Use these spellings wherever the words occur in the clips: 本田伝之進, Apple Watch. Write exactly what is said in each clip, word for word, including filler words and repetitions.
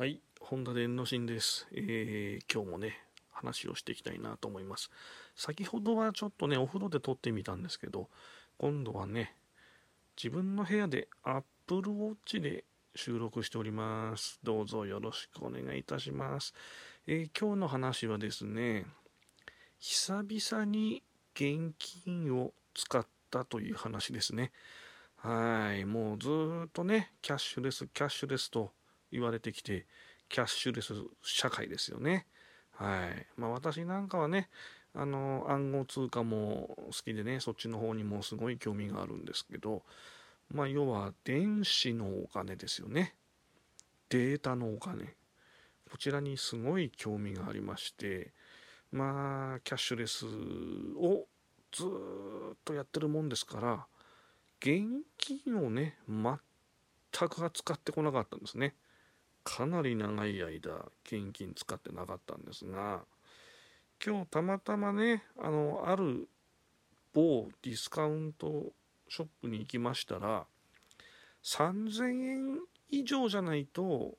はい、本田伝之進です、えー、今日もね話をしていきたいなと思います。先ほどはちょっとねお風呂で撮ってみたんですけど、今度はね自分の部屋で Apple Watch で収録しております。どうぞよろしくお願いいたします。えー、今日の話はですね、久々に現金を使ったという話ですね。はい、もうずーっとねキャッシュレスキャッシュレスと言われてきて、キャッシュレス社会ですよね。はい。まあ私なんかはね、あの暗号通貨も好きでね、そっちの方にもすごい興味があるんですけど、まあ要は電子のお金ですよね。データのお金。こちらにすごい興味がありまして、まあキャッシュレスをずっとやってるもんですから、現金をね、全く扱ってこなかったんですね。かなり長い間現金使ってなかったんですが、今日たまたまね あの、ある某ディスカウントショップに行きましたら、さんぜんえん以上じゃないと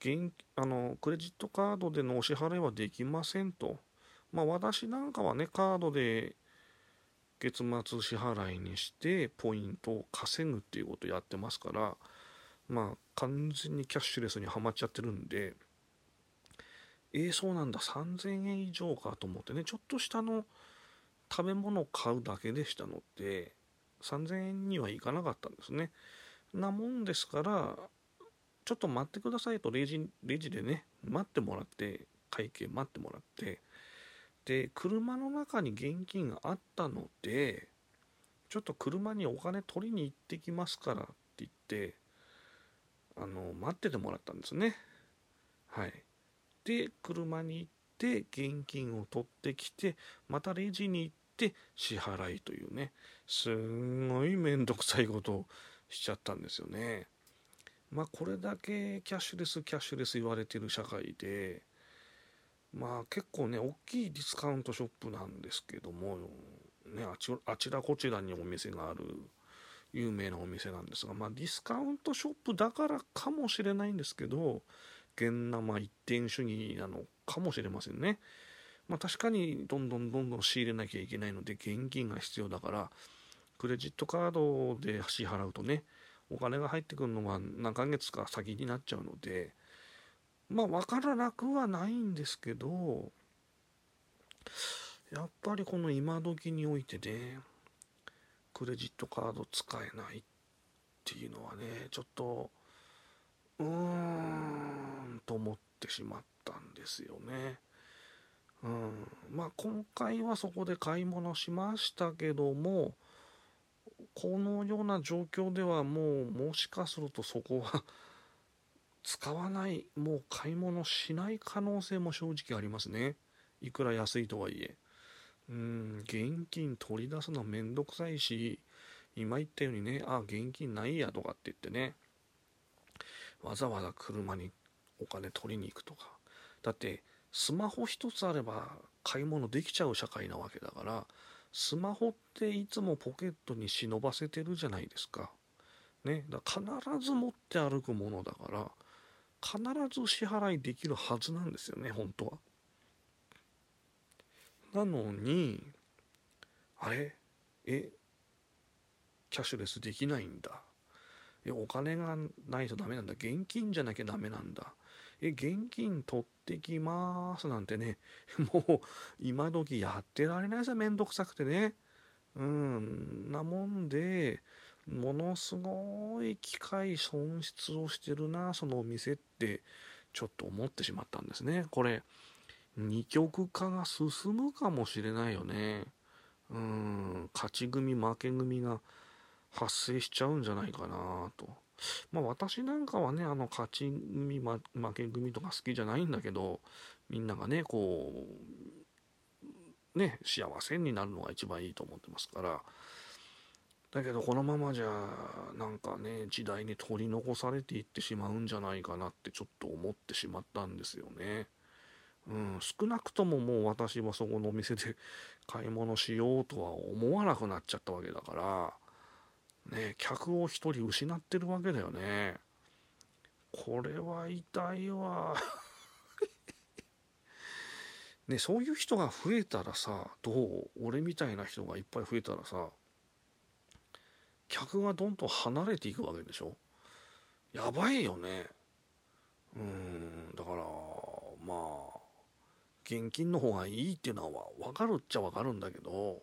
現あのクレジットカードでのお支払いはできませんと。まあ私なんかはねカードで月末支払いにしてポイントを稼ぐっていうことをやってますから、まあ完全にキャッシュレスにはまっちゃってるんで、えー、そうなんださんぜんえん以上かと思ってね、ちょっとしたの食べ物を買うだけでしたのでさんぜんえんにはいかなかったんですね。なもんですからちょっと待ってくださいとレジ、レジでね待ってもらって、会計待ってもらって、で車の中に現金があったので、ちょっと車にお金取りに行ってきますからって言ってあの待っててもらったんですね。はい。で車に行って現金を取ってきて、またレジに行って支払いというね、すんごいめんどくさいことをしちゃったんですよね。まあこれだけキャッシュレスキャッシュレス言われてる社会で、まあ結構ね大きいディスカウントショップなんですけどもね、あち、あちらこちらにお店がある有名なお店なんですが、まあディスカウントショップだからかもしれないんですけど、現生一点主義なのかもしれませんね。まあ確かにどんどんどんどん仕入れなきゃいけないので現金が必要だから、クレジットカードで支払うとねお金が入ってくるのが何ヶ月か先になっちゃうので、まあ分からなくはないんですけど、やっぱりこの今時においてねクレジットカード使えないっていうのはね、ちょっとうーんと思ってしまったんですよね。うん、まあ今回はそこで買い物しましたけども、このような状況ではもうもしかするとそこは使わない、もう買い物しない可能性も正直ありますね。いくら安いとはいえ。うん、現金取り出すのめんどくさいし、今言ったようにね、あ、現金ないやとかって言ってね、わざわざ車にお金取りに行くとか、だってスマホ一つあれば買い物できちゃう社会なわけだから、スマホっていつもポケットに忍ばせてるじゃないですか。ね、だから必ず持って歩くものだから、必ず支払いできるはずなんですよね、本当は。なのに、あれえキャッシュレスできないんだ、えお金がないとダメなんだ、現金じゃなきゃダメなんだ、え現金取ってきますなんてね、もう今時やってられないですよ、めんどくさくてね。うんなもんで、ものすごい機会損失をしてるなそのお店ってちょっと思ってしまったんですね。これ二極化が進むかもしれないよね。うーん、勝ち組負け組が発生しちゃうんじゃないかなと。まあ私なんかはね、あの勝ち組、ま、負け組とか好きじゃないんだけど、みんながねこうね幸せになるのが一番いいと思ってますから。だけどこのままじゃなんかね時代に取り残されていってしまうんじゃないかなってちょっと思ってしまったんですよね。うん、少なくとももう私はそこのお店で買い物しようとは思わなくなっちゃったわけだから、ね、客を一人失ってるわけだよね。これは痛いわ、ね、そういう人が増えたらさ、どう、俺みたいな人がいっぱい増えたらさ、客がどんどん離れていくわけでしょ。やばいよね。うーん、だからまあ現金の方がいいっていうのは分かるっちゃ分かるんだけど、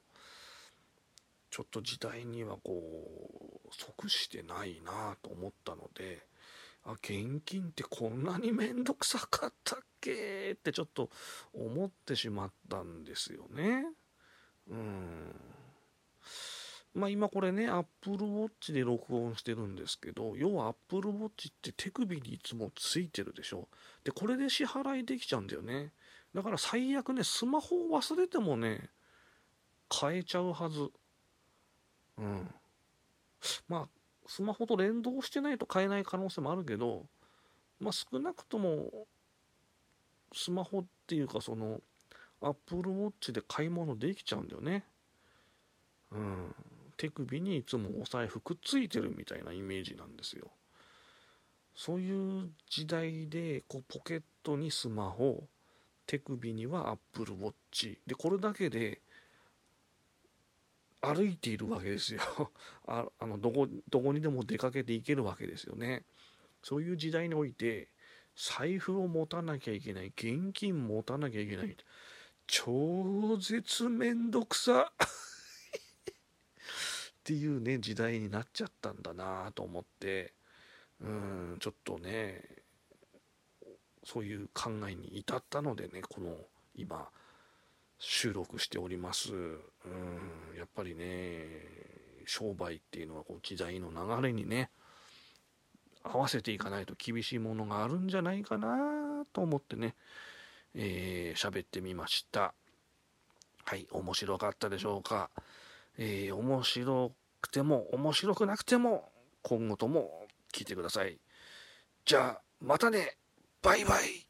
ちょっと時代にはこう即してないなと思ったので、あ、現金ってこんなにめんどくさかったっけってちょっと思ってしまったんですよね。うん。まあ今これね、Apple Watch で録音してるんですけど、要は Apple Watch って手首にいつもついてるでしょ。で、これで支払いできちゃうんだよね。だから最悪ね、スマホを忘れてもね、買えちゃうはず。うん。まあ、スマホと連動してないと買えない可能性もあるけど、まあ少なくともスマホっていうかその Apple Watch で買い物できちゃうんだよね。うん。手首にいつもお財布くっついてるみたいなイメージなんですよ。そういう時代でこうポケットにスマホ、手首には Apple Watch で、これだけで歩いているわけですよ。ああのどこどこにでも出かけていけるわけですよね。そういう時代において財布を持たなきゃいけない、現金持たなきゃいけない、超絶めんどくさっていうね時代になっちゃったんだなと思って、うーん、ちょっとねそういう考えに至ったのでね、この今収録しております。うん、やっぱりね、商売っていうのはこう時代の流れにね合わせていかないと厳しいものがあるんじゃないかなと思ってね、えー、喋ってみました。はい、面白かったでしょうか。えー、面白くても面白くなくても今後とも聞いてください。じゃあまたね、バイバイ。